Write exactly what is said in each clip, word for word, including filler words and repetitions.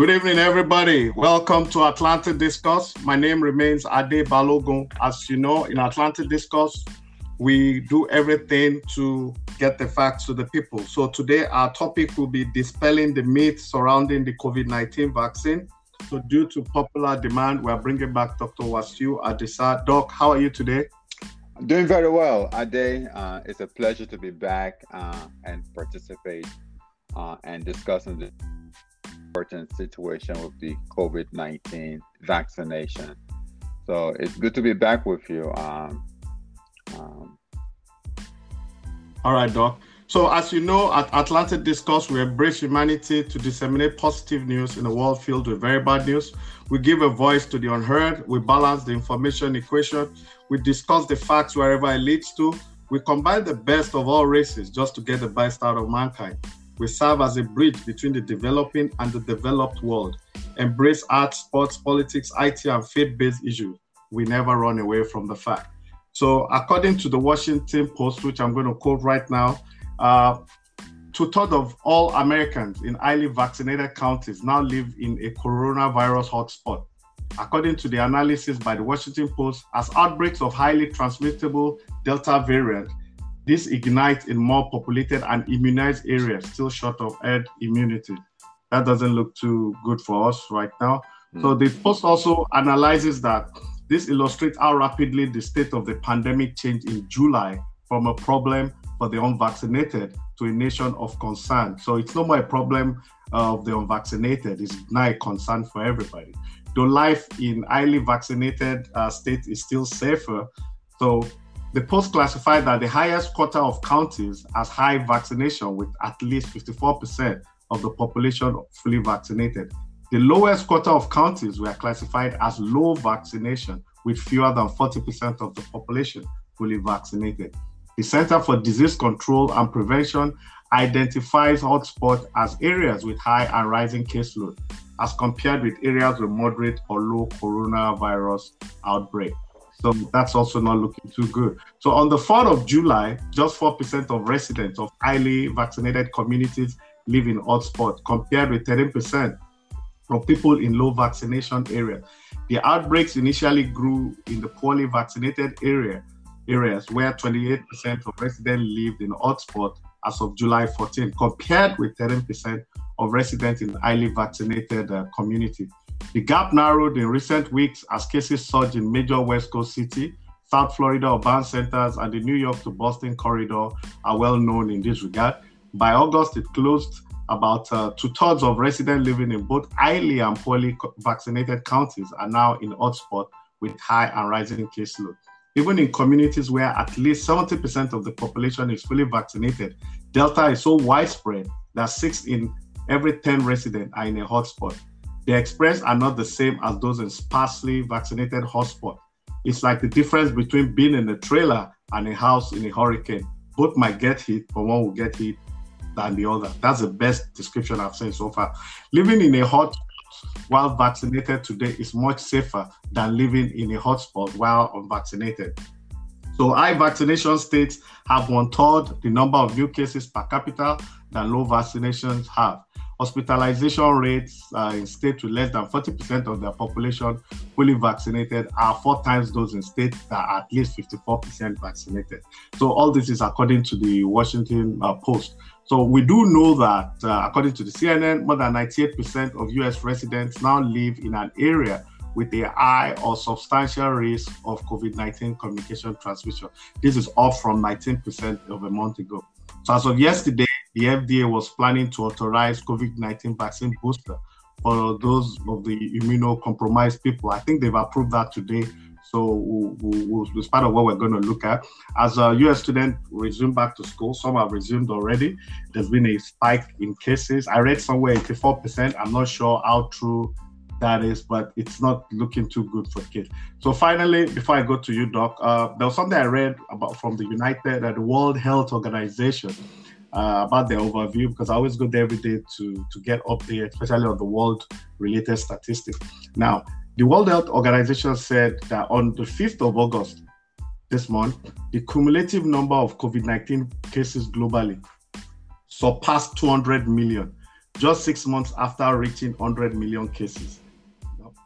Good evening, everybody. Welcome to Atlantic Discuss. My name remains Ade Balogun. As you know, in Atlantic Discuss, we do everything to get the facts to the people. So today, our topic will be dispelling the myths surrounding the covid nineteen vaccine. So due to popular demand, we're bringing back Doctor Wasiu Adisa. Doc, how are you today? I'm doing very well, Ade. Uh, it's a pleasure to be back uh, and participate uh, and discussing the important situation with the covid nineteen vaccination. So it's good to be back with you. Um, um. All right, Doc. So as you know, at Atlantic Discuss, we embrace humanity to disseminate positive news in a world filled with very bad news. We give a voice to the unheard. We balance the information equation. We discuss the facts wherever it leads to. We combine the best of all races just to get the best out of mankind. We serve as a bridge between the developing and the developed world. Embrace art, sports, politics, I T, and faith-based issues. We never run away from the fact. So according to the Washington Post, which I'm going to quote right now, Uh, two-thirds of all Americans in highly vaccinated counties now live in a coronavirus hotspot. According to the analysis by the Washington Post, as outbreaks of highly transmittable Delta variant, this ignites in more populated and immunized areas still short of herd immunity. That doesn't look too good for us right now. Mm. So the Post also analyzes that this illustrates how rapidly the state of the pandemic changed in July from a problem for the unvaccinated to a nation of concern. So it's no more a problem of the unvaccinated, it's now a concern for everybody. Though life in highly vaccinated uh, states is still safer, so the Post classified that the highest quarter of counties has high vaccination with at least fifty-four percent of the population fully vaccinated. The lowest quarter of counties were classified as low vaccination with fewer than forty percent of the population fully vaccinated. The Center for Disease Control and Prevention identifies hotspots as areas with high and rising caseload as compared with areas with moderate or low coronavirus outbreak. So that's also not looking too good. So on the fourth of July, just four percent of residents of highly vaccinated communities live in hotspots compared with thirteen percent of people in low vaccination areas. The outbreaks initially grew in the poorly vaccinated area areas where twenty-eight percent of residents lived in hotspot as of July fourteenth, compared with thirteen percent of residents in highly vaccinated uh, community. The gap narrowed in recent weeks as cases surged in major West Coast city, South Florida urban centers, and the New York to Boston corridor are well known in this regard. By August, it closed about uh, two-thirds of residents living in both highly and poorly co- vaccinated counties are now in hotspot with high and rising caseload. Even in communities where at least seventy percent of the population is fully vaccinated, Delta is so widespread that six in every ten residents are in a hotspot. The express are not the same as those in sparsely vaccinated hotspots. It's like the difference between being in a trailer and a house in a hurricane. Both might get hit, but one will get hit than the other. That's the best description I've seen so far. Living in a hot while vaccinated today is much safer than living in a hotspot while unvaccinated. So high vaccination states have one-third the number of new cases per capita than low vaccinations have. Hospitalization rates uh, in states with less than forty percent of their population fully vaccinated are four times those in states that are at least fifty-four percent vaccinated. So all this is according to the Washington uh, Post. So we do know that, uh, according to the C N N, more than ninety-eight percent of U S residents now live in an area with a high or substantial risk of covid nineteen communication transmission. This is up from nineteen percent of a month ago. So as of yesterday, the F D A was planning to authorize covid nineteen vaccine booster for those of the immunocompromised people. I think they've approved that today. So it's part of what we're going to look at. As uh, U S students resume back to school, some have resumed already. There's been a spike in cases. I read somewhere eighty-four percent. I'm not sure how true that is, but it's not looking too good for kids. So finally, before I go to you, Doc, uh, there was something I read about from the United, uh, the World Health Organization uh, about their overview, because I always go there every day to, to get updates, especially on the world-related statistics. Now, the World Health Organization said that on the fifth of August this month, the cumulative number of covid nineteen cases globally surpassed two hundred million. just six months after reaching one hundred million cases.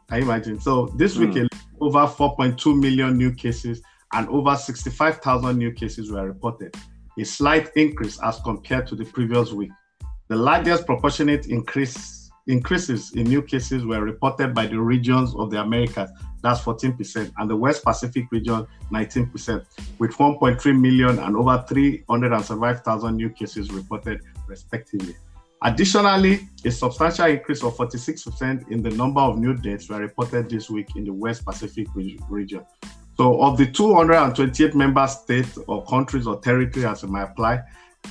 Can you imagine? So this week, mm. over four point two million new cases and over sixty-five thousand new cases were reported, a slight increase as compared to the previous week. The largest proportionate increase, increases in new cases were reported by the regions of the Americas, that's fourteen percent, and the West Pacific region, nineteen percent, with one point three million and over three hundred seventy-five thousand new cases reported respectively. Additionally, a substantial increase of forty-six percent in the number of new deaths were reported this week in the West Pacific region. So of the two hundred twenty-eight member states or countries or territories, as it might apply,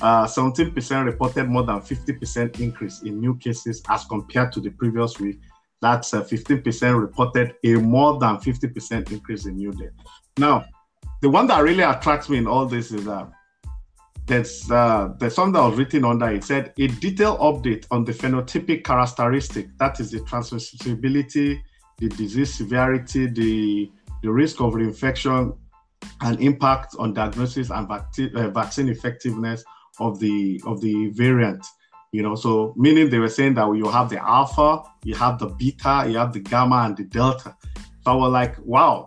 uh, seventeen percent reported more than fifty percent increase in new cases as compared to the previous week. That's uh, fifteen percent reported a more than fifty percent increase in new deaths. Now, the one that really attracts me in all this is that uh, There's, uh, there's something that was written under it. It said, a detailed update on the phenotypic characteristic, that is the transmissibility, the disease severity, the, the risk of reinfection, and impact on diagnosis and vac- uh, vaccine effectiveness of the of the variant. You know, so meaning they were saying that you have the alpha, you have the beta, you have the gamma, and the delta. So we're like, wow,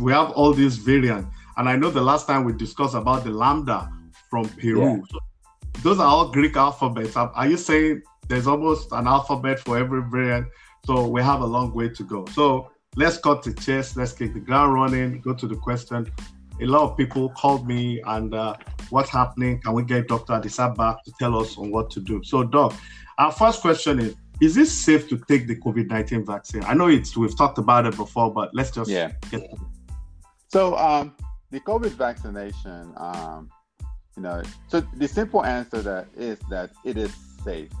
we have all these variants. And I know the last time we discussed about the lambda from Peru. Yeah. So those are all Greek alphabets. Are you saying there's almost an alphabet for every variant? So we have a long way to go. So let's cut the chase, let's kick the ground running, go to the question. A lot of people called me and uh, what's happening? Can we get Doctor Adisa back to tell us on what to do? So Doc, our first question is, is it safe to take the COVID nineteen vaccine? I know it's we've talked about it before, but let's just yeah. get to it. So um, the COVID vaccination, um, You know, so the simple answer that is that it is safe.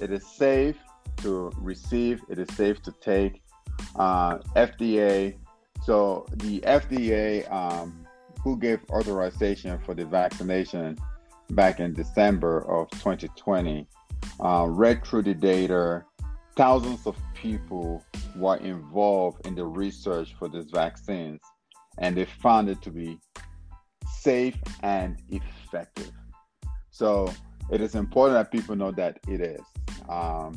It is safe to receive. It is safe to take. Uh, F D A. So the F D A, um, who gave authorization for the vaccination back in December of twenty twenty, uh, read through the data. Thousands of people were involved in the research for these vaccines, and they found it to be safe and effective. So it is important that people know that it is. Um,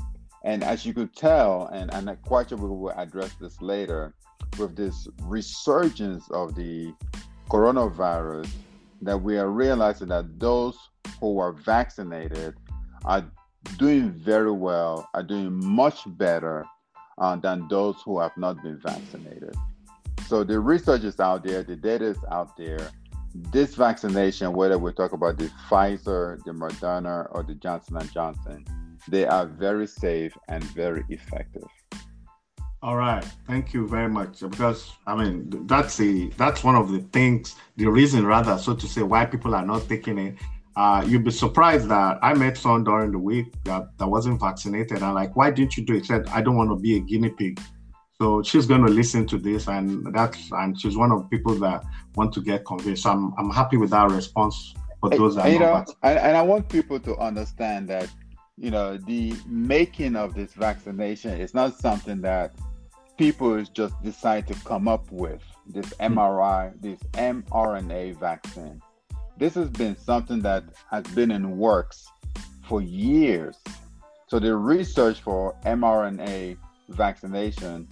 and as you could tell, and, and I quite sure we will address this later, with this resurgence of the coronavirus, that we are realizing that those who are vaccinated are doing very well, are doing much better uh, than those who have not been vaccinated. So the research is out there, the data is out there. This vaccination, whether we talk about the Pfizer, the Moderna, or the Johnson and Johnson, they are very safe and very effective. All right, thank you very much. Because I mean, that's a that's one of the things, the reason rather, so to say, why people are not taking it. Uh, you'd be surprised that I met someone during the week that, that wasn't vaccinated. I'm like, why didn't you do it? She said, I don't want to be a guinea pig. So she's going to listen to this, and that's and she's one of the people that want to get convinced. So I'm I'm happy with that response for those that. You know, and, and I want people to understand that, you know, the making of this vaccination is not something that people just decide to come up with. This M R I, this mRNA vaccine, this has been something that has been in works for years. So the research for mRNA vaccination.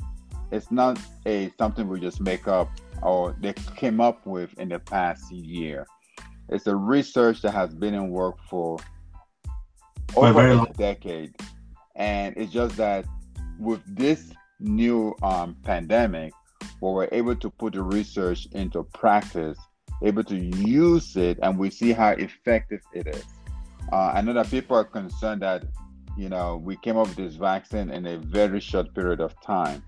It's not a something we just make up or they came up with in the past year. It's a research that has been in work for over a long decade. And it's just that with this new um, pandemic, where we're able to put the research into practice, able to use it, and we see how effective it is. Uh, I know that people are concerned that, you know, we came up with this vaccine in a very short period of time.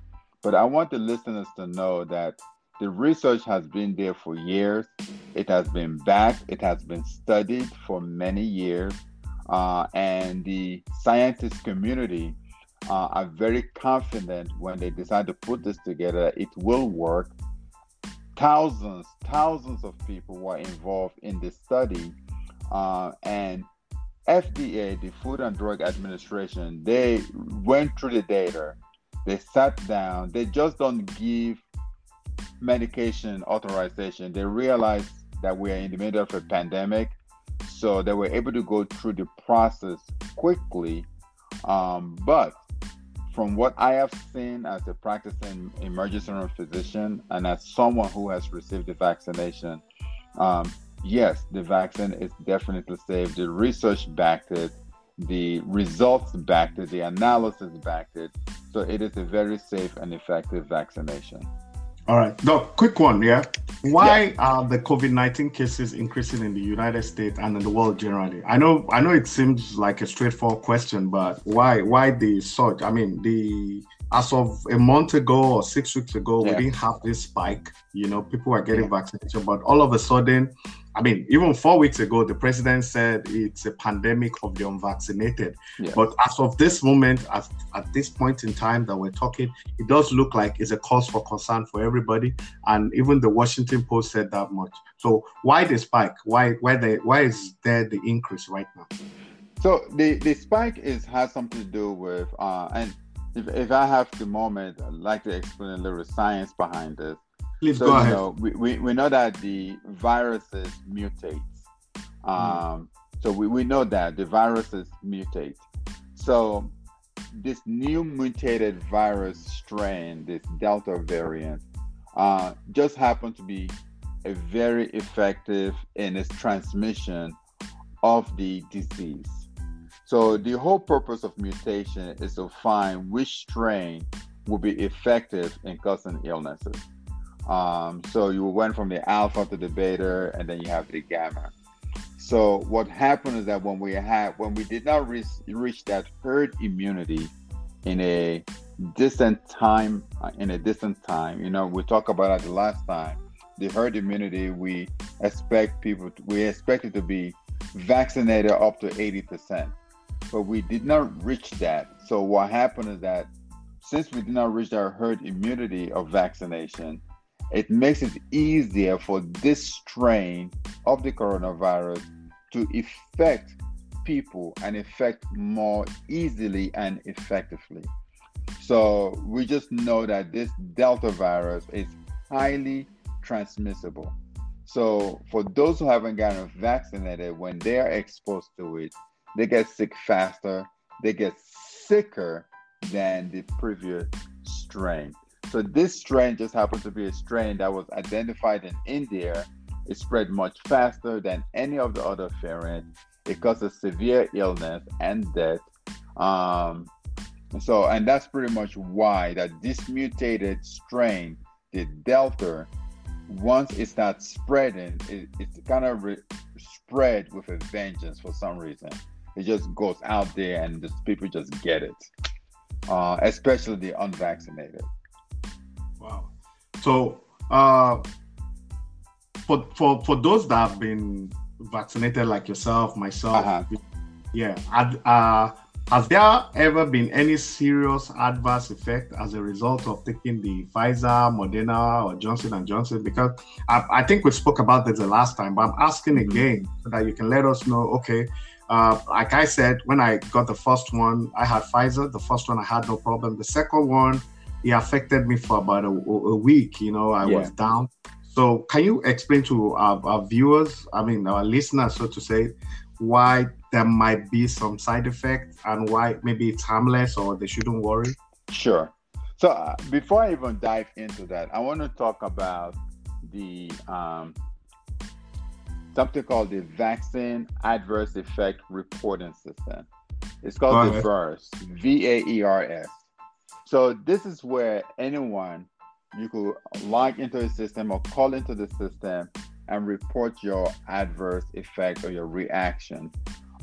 But I want the listeners to know that the research has been there for years. It has been backed. It has been studied for many years. Uh, and the scientist community uh, are very confident when they decide to put this together, it will work. Thousands, thousands of people were involved in this study. Uh, and F D A, the Food and Drug Administration, they went through the data. They sat down. They just don't give medication authorization. They realized that we are in the middle of a pandemic. So they were able to go through the process quickly Um, but from what I have seen as a practicing emergency room physician and as someone who has received the vaccination, um, yes, the vaccine is definitely safe. The research backed it. The results backed it. The analysis backed it. So it is a very safe and effective vaccination. All right, Doc, quick one, yeah? Why yeah. are the COVID nineteen cases increasing in the United States and in the world generally? I know I know it seems like a straightforward question, but why why the surge? I mean, the as of a month ago or six weeks ago, yeah. we didn't have this spike. You know, people were getting yeah. vaccinated, but all of a sudden, I mean, even four weeks ago, the president said it's a pandemic of the unvaccinated. Yeah. But as of this moment, as, at this point in time that we're talking, it does look like it's a cause for concern for everybody. And even the Washington Post said that much. So why the spike? Why why the, why is there the increase right now? So the, the spike is has something to do with, uh, and if, if I have the moment, I'd like to explain a little science behind this. Please so, go ahead. You know, we, we, we know that the viruses mutate. Um, mm. So we, we know that the viruses mutate. So this new mutated virus strain, this Delta variant, uh, just happened to be a very effective in its transmission of the disease. So the whole purpose of mutation is to find which strain will be effective in causing illnesses. Um, so you went from the alpha to the beta, and then you have the gamma. So what happened is that when we had, when we did not reach, reach that herd immunity in a distant time, in a distant time, you know, we talked about it the last time. The herd immunity, we expect people, to, we expected to be vaccinated up to eighty percent, but we did not reach that. So what happened is that since we did not reach our herd immunity of vaccination, it makes it easier for this strain of the coronavirus to affect people and affect more easily and effectively. So we just know that this Delta virus is highly transmissible. So for those who haven't gotten vaccinated, when they are exposed to it, they get sick faster, they get sicker than the previous strain. So this strain just happened to be a strain that was identified in India. It spread much faster than any of the other variants. It causes severe illness and death. Um, so, and that's pretty much why that this mutated strain, the Delta, once it starts spreading, it, it's kind of re- spread with a vengeance for some reason. It just goes out there and just, people just get it, uh, especially the unvaccinated. Wow. So uh, for for for those that have been vaccinated, like yourself, myself, uh-huh. yeah, ad, uh, has there ever been any serious adverse effect as a result of taking the Pfizer, Moderna, or Johnson and Johnson? Because I, I think we spoke about this the last time, but I'm asking mm-hmm. again so that you can let us know, okay, Uh, like I said, when I got the first one, I had Pfizer. The first one, I had no problem. The second one, it affected me for about a, a week, you know, I yeah. was down. So can you explain to our, our viewers, I mean, our listeners, so to say, why there might be some side effects and why maybe it's harmless or they shouldn't worry? Sure. So uh, before I even dive into that, I want to talk about the um, something called the Vaccine Adverse Effect Reporting System. It's called the VAERS, V A E R S. So this is where anyone, you could log into the system or call into the system and report your adverse effect or your reaction.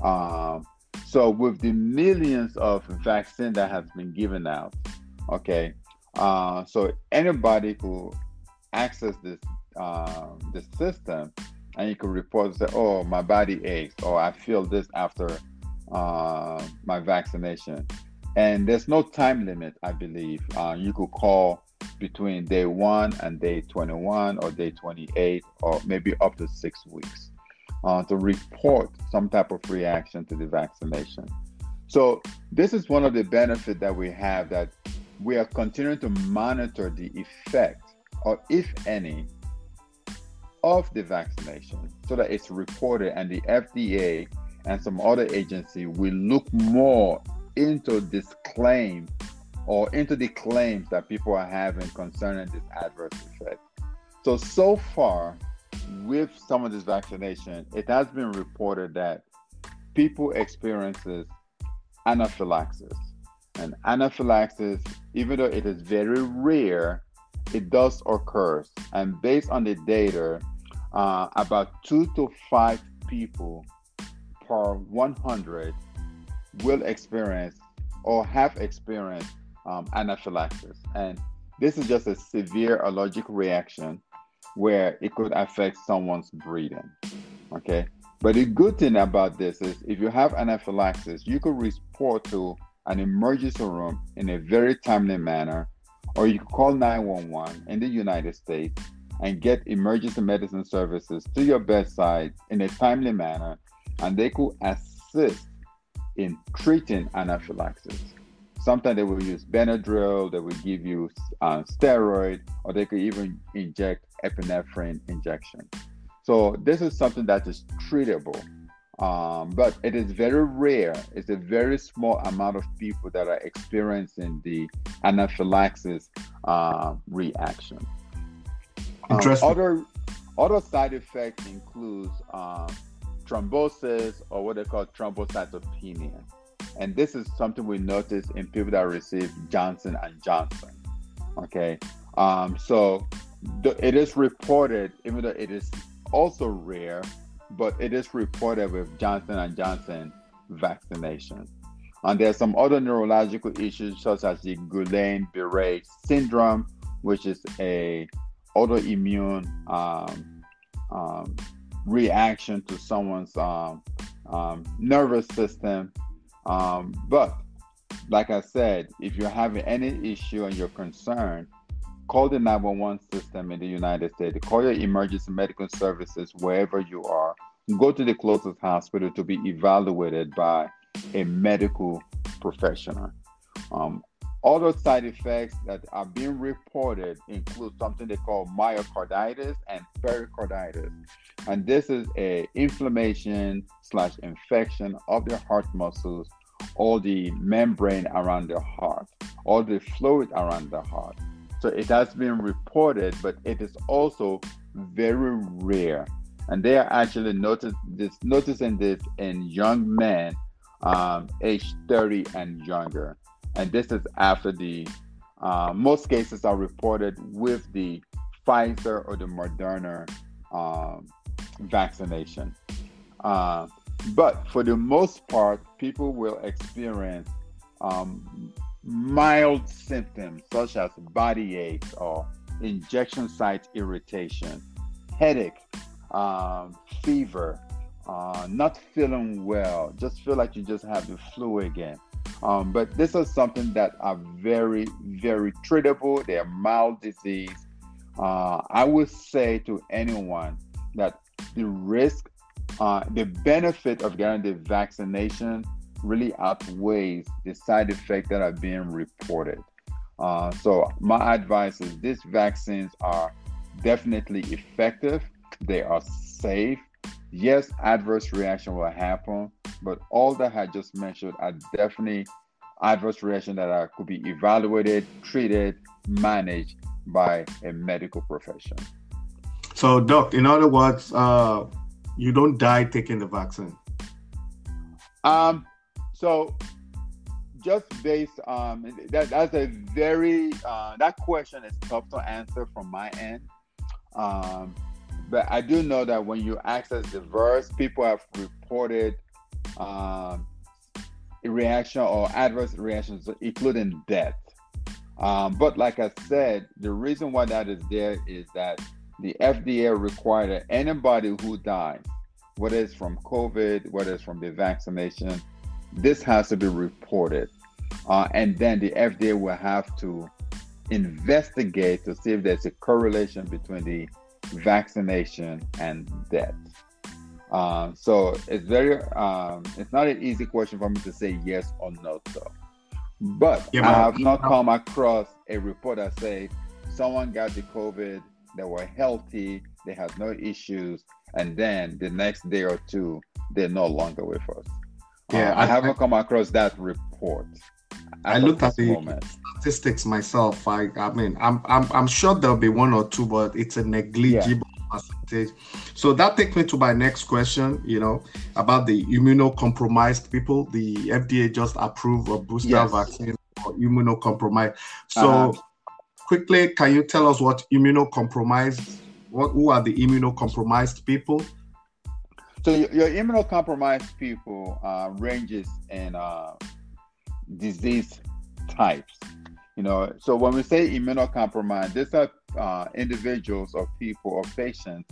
Um, so with the millions of vaccine that has been given out, okay, uh, so anybody could access this uh, this system and you could report and say, oh, my body aches, or I feel this after uh, my vaccination. And there's no time limit, I believe. Uh, you could call between day one and day twenty-one or day twenty-eight, or maybe up to six weeks uh, to report some type of reaction to the vaccination. So this is one of the benefits that we have, that we are continuing to monitor the effect, or if any, of the vaccination so that it's reported, and the F D A and some other agency will look more into this claim or into the claims that people are having concerning this adverse effect. So, so far with some of this vaccination, it has been reported that people experiences anaphylaxis. And anaphylaxis, even though it is very rare, it does occur. And based on the data, uh, about two to five people per one hundred will experience or have experienced um, anaphylaxis. And this is just a severe allergic reaction where it could affect someone's breathing, okay? But the good thing about this is if you have anaphylaxis, you could report to an emergency room in a very timely manner, or you call nine one one in the United States and get emergency medicine services to your bedside in a timely manner, and they could assist in treating anaphylaxis. Sometimes they will use Benadryl, they will give you uh, steroid, or they could even inject epinephrine injection. So this is something that is treatable, um, but it is very rare. It's a very small amount of people that are experiencing the anaphylaxis uh, reaction. Interesting. Um, other, other side effects includes um, thrombosis, or what they call thrombocytopenia. And this is something we notice in people that receive Johnson and Johnson, okay? Um, so th- it is reported, even though it is also rare, but it is reported with Johnson and Johnson vaccination. And there are some other neurological issues, such as the Guillain-Barré syndrome, which is a autoimmune um, um, reaction to someone's um, um, nervous system. Um, but like I said, if you're having any issue and you're concerned, call the nine one one system in the United States, call your emergency medical services wherever you are, go to the closest hospital to be evaluated by a medical professional. Um, other side effects that are being reported include something they call myocarditis and pericarditis. And this is a inflammation slash infection of the heart muscles, or the membrane around the heart, or the fluid around the heart. So it has been reported, but it is also very rare. And they are actually notice this, noticing this in young men um, age thirty and younger. And this is after the, uh, most cases are reported with the Pfizer or the Moderna um, vaccination. Uh, but for the most part, people will experience um, mild symptoms such as body aches or injection site irritation, headache, um, fever, uh, not feeling well, just feel like you just have the flu again. Um, but this is something that are very, very treatable. They are mild disease. Uh, I would say to anyone that the risk, uh, the benefit of getting the vaccination really outweighs the side effects that are being reported. Uh, so my advice is these vaccines are definitely effective. They are safe. Yes, adverse reaction will happen, but all that I just mentioned are definitely adverse reactions that are, could be evaluated, treated, managed by a medical profession. So, Doc, in other words, uh, you don't die taking the vaccine? Um, so, just based on, um, that, that's a very, uh, that question is tough to answer from my end. Um, But I do know that when you access the VAERS, people have reported um, reaction or adverse reactions, including death. Um, but like I said, the reason why that is there is that the F D A required that anybody who dies, whether it's from COVID, whether it's from the vaccination, this has to be reported. Uh, and then the F D A will have to investigate to see if there's a correlation between the vaccination and death. Um, so it's very, um, it's not an easy question for me to say yes or no to. But yeah, I have not come across a report that says someone got the COVID, they were healthy, they had no issues, and then the next day or two, they're no longer with us. Yeah, um, I, I haven't I, come across that report. I looked at the moment. statistics myself. I, I mean, I'm, I'm, I'm sure there'll be one or two, but it's a negligible yeah. percentage. So that takes me to my next question. You know, about the immunocompromised people. The F D A just approved a booster yes. vaccine for immunocompromised. So, uh-huh. quickly, can you tell us what immunocompromised? What who are the immunocompromised people? So your immunocompromised people uh, ranges in uh, disease types, you know. So when we say immunocompromised, these are uh, individuals or people or patients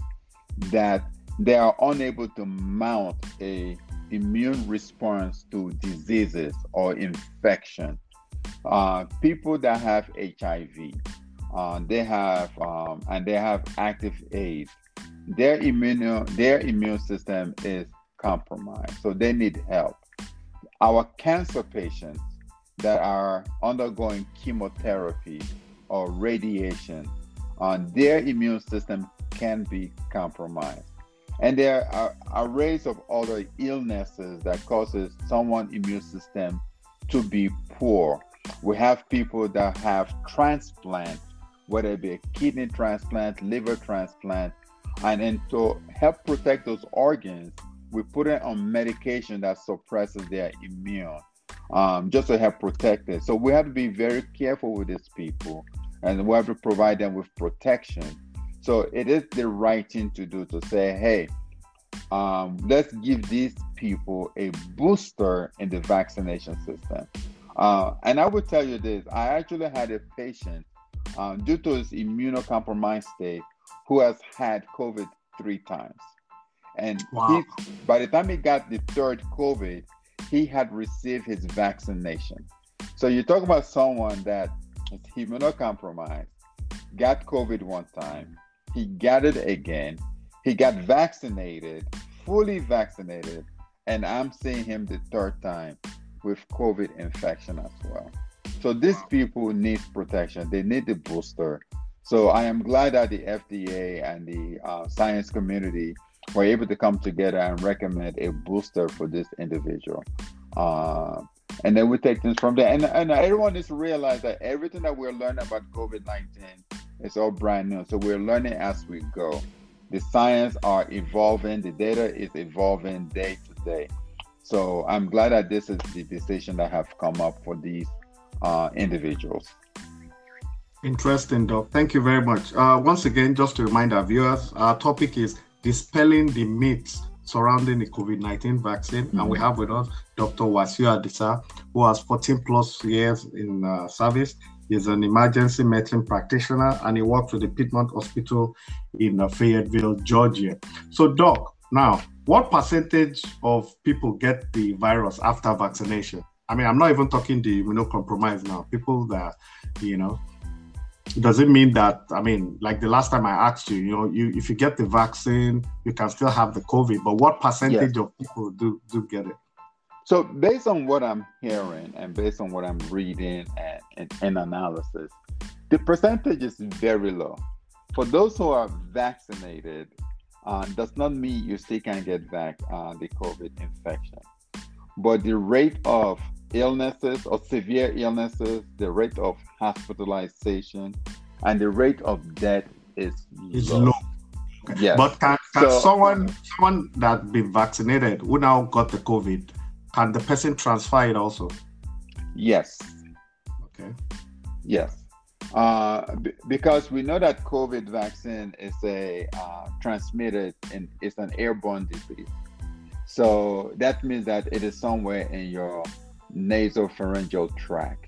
that they are unable to mount a immune response to diseases or infection. Uh, people that have H I V, uh, they have um, and they have active AIDS. Their immune, their immune system is compromised, so they need help. Our cancer patients that are undergoing chemotherapy or radiation, uh, their immune system can be compromised. And there are arrays of other illnesses that causes someone's immune system to be poor. We have people that have transplants, whether it be a kidney transplant, liver transplant, and then to help protect those organs, we put it on medication that suppresses their immune, um, just to help protect it. So we have to be very careful with these people, and we have to provide them with protection. So it is the right thing to do to say, hey, um, let's give these people a booster in the vaccination system. Uh, and I will tell you this, I actually had a patient uh, due to his immunocompromised state who has had COVID three times. And wow. he, by the time he got the third COVID, he had received his vaccination. So you talk about someone that is immunocompromised, got COVID one time, he got it again, he got vaccinated, fully vaccinated, and I'm seeing him the third time with COVID infection as well. So these wow. people need protection. They need the booster. So I am glad that the F D A and the uh, science community were able to come together and recommend a booster for this individual. Uh, and then we take things from there. And, and everyone needs to realize that everything that we're learning about COVID nineteen is all brand new. So we're learning as we go. The science are evolving. The data is evolving day to day. So I'm glad that this is the decision that have come up for these uh, individuals. Interesting, Doc. Thank you very much. Uh, once again, just to remind our viewers, our topic is dispelling the myths surrounding the COVID nineteen vaccine. Mm-hmm. And we have with us Doctor Wasiu Adisa, who has fourteen plus years in uh, service. He's an emergency medicine practitioner, and he works with the Piedmont Hospital in uh, Fayetteville, Georgia. So, Doc, now, what percentage of people get the virus after vaccination? I mean, I'm not even talking the immunocompromised now. People that, you know, does it mean that, I mean, like the last time I asked you, you know, you if you get the vaccine, you can still have the COVID, but what percentage yes. of people do, do get it? So based on what I'm hearing and based on what I'm reading and, and, and analysis, the percentage is very low. For those who are vaccinated, uh, does not mean you still can get back uh, the COVID infection. But the rate of illnesses or severe illnesses, the rate of hospitalization, and the rate of death is low. low. Okay. Yes. But can, can so, someone someone that been vaccinated who now got the COVID, can the person transfer it also? Yes. Okay. Yes. Uh, b- because we know that COVID vaccine is a uh, transmitted and it's an airborne disease. So that means that it is somewhere in your nasopharyngeal tract.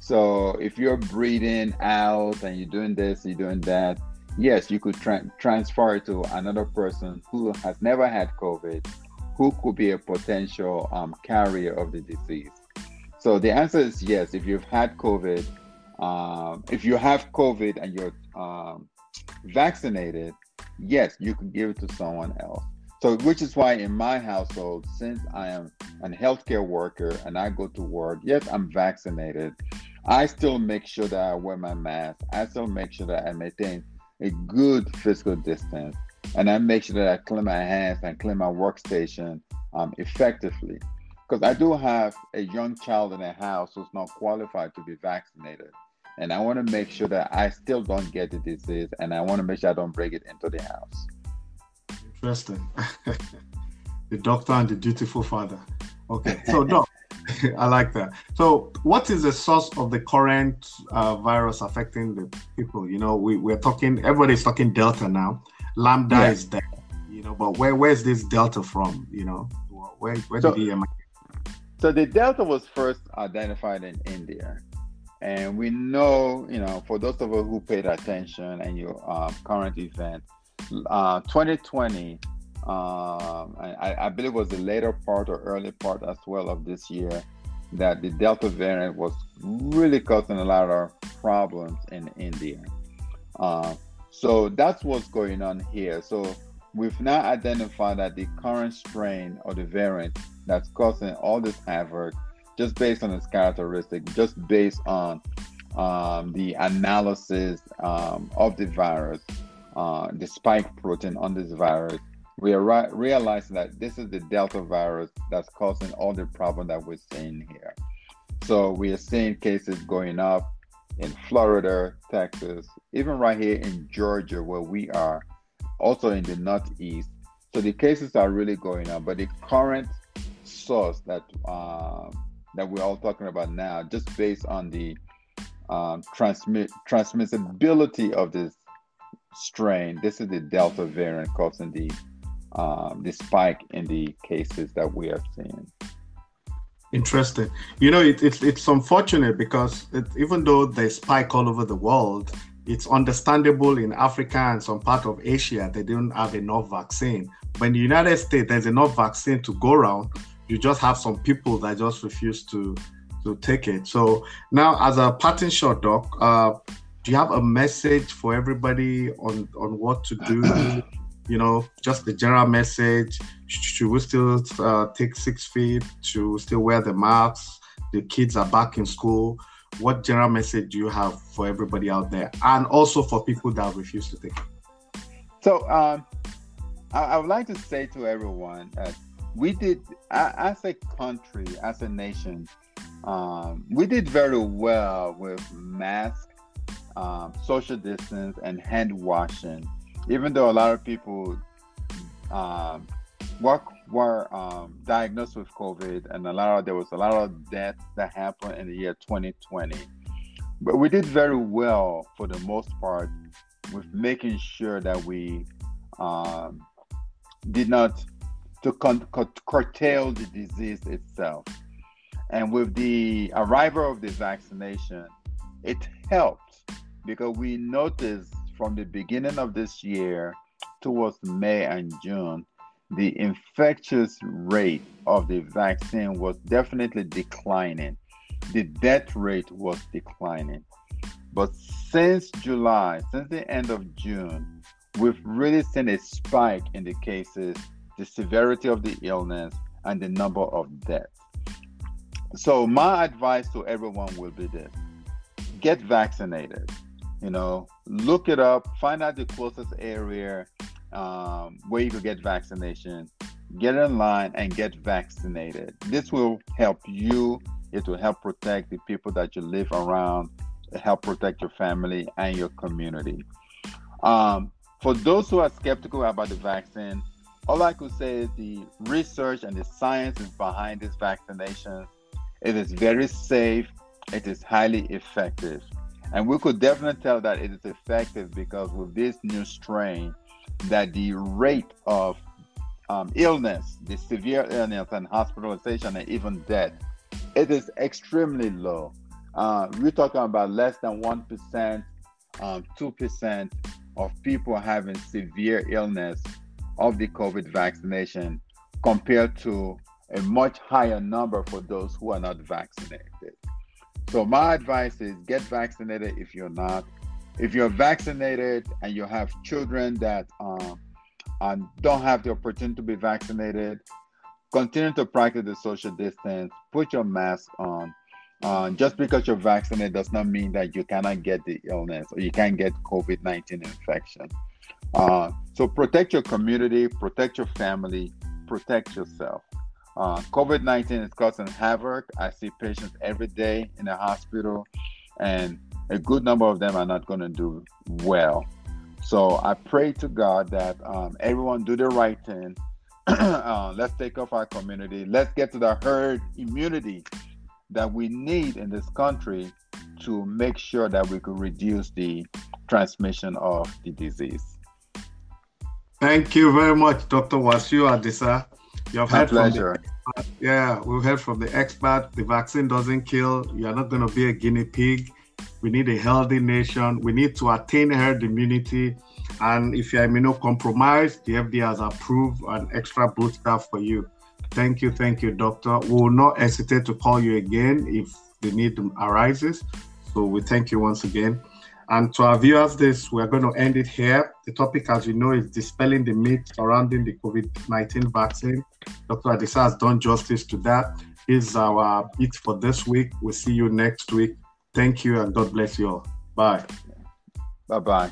So if you're breathing out and you're doing this, you're doing that, yes, you could tra- transfer it to another person who has never had COVID, who could be a potential um, carrier of the disease. So the answer is yes. If you've had COVID, um, if you have COVID and you're um, vaccinated, yes, you could give it to someone else. So, which is why in my household, since I am a healthcare worker and I go to work, yes, I'm vaccinated. I still make sure that I wear my mask. I still make sure that I maintain a good physical distance. And I make sure that I clean my hands and clean my workstation um, effectively. because I do have a young child in the house who's not qualified to be vaccinated. And I want to make sure that I still don't get the disease, and I want to make sure I don't bring it into the house. Interesting. The doctor and the dutiful father. Okay, so Doc, I like that. So what is the source of the current uh, virus affecting the people? You know, we, we're talking, everybody's talking Delta now. Lambda yeah. is there, you know, but where where's this Delta from, you know? Where, where so, did the M I A? So the Delta was first identified in India. And we know, you know, for those of us who paid attention and your uh, current event, uh, twenty twenty, um, I, I believe it was the later part or early part as well of this year, that the Delta variant was really causing a lot of problems in India. Uh, so that's what's going on here. So we've now identified that the current strain or the variant that's causing all this havoc, just based on its characteristic, just based on um, the analysis um, of the virus, uh, the spike protein on this virus, we are re- realizing that this is the Delta virus that's causing all the problem that we're seeing here. So we are seeing cases going up in Florida, Texas, even right here in Georgia, where we are, also in the Northeast. So the cases are really going up, but the current source that uh, that we're all talking about now, just based on the um, transmit transmissibility of this strain, this is the Delta variant causing the um, the spike in the cases that we are seeing. Interesting. You know, it, it, it's unfortunate because it, even though they spike all over the world, it's understandable in Africa and some part of Asia, they don't have enough vaccine. But in the United States, there's enough vaccine to go around. You just have some people that just refuse to to take it. So now, as a parting shot, Doc, uh, do you have a message for everybody on, on what to do? You know, just the general message. Should we still uh, take six feet? Should we still wear the masks? The kids are back in school. What general message do you have for everybody out there, and also for people that refuse to take it? So um, I, I would like to say to everyone, uh, we did, as a country, as a nation, um, we did very well with masks, um, social distance, and hand washing. Even though a lot of people um, were, were um, diagnosed with COVID, and a lot of, there was a lot of deaths that happened in the year twenty twenty. But we did very well, for the most part, with making sure that we um, did not to con- co- curtail the disease itself. And with the arrival of the vaccination, it helped, because we noticed from the beginning of this year towards May and June, the infectious rate of the vaccine was definitely declining. The death rate was declining. But since July, since the end of June, we've really seen a spike in the cases, the severity of the illness, and the number of deaths. So my advice to everyone will be this: get vaccinated. You know, look it up, find out the closest area um, where you can get vaccination, get in line and get vaccinated. This will help you. It will help protect the people that you live around, help protect your family and your community. Um, for those who are skeptical about the vaccine, all I could say is the research and the science is behind this vaccination. It is very safe. It is highly effective. And we could definitely tell that it is effective because with this new strain, that the rate of um, illness, the severe illness and hospitalization and even death, it is extremely low. Uh, we're talking about less than one percent, um, two percent of people having severe illness of the COVID vaccination, compared to a much higher number for those who are not vaccinated. So my advice is get vaccinated if you're not. If you're vaccinated and you have children that um, and don't have the opportunity to be vaccinated, continue to practice the social distance, put your mask on. Uh, just because you're vaccinated does not mean that you cannot get the illness or you can't get COVID nineteen infection. Uh, so protect your community, protect your family, protect yourself. Uh, COVID nineteen is causing havoc. I see patients every day in the hospital, and a good number of them are not going to do well. So I pray to God that um, everyone do the right thing. uh, let's take off our community. Let's get to the herd immunity that we need in this country to make sure that we could reduce the transmission of the disease. Thank you very much, Doctor Wasiu Adisa. You have My heard pleasure. From the, yeah, we've heard from the expert. The vaccine doesn't kill. You're not going to be a guinea pig. We need a healthy nation. We need to attain herd immunity. And if you're immunocompromised, the F D A has approved an extra booster for you. Thank you. Thank you, Doctor. We will not hesitate to call you again if the need arises. So we thank you once again. And to our viewers, this we're going to end it here. The topic, as you know, is dispelling the myth surrounding the COVID nineteen vaccine. Doctor Adisa has done justice to that. This is our it for this week. We'll see you next week. Thank you, and God bless you all. Bye. Bye-bye.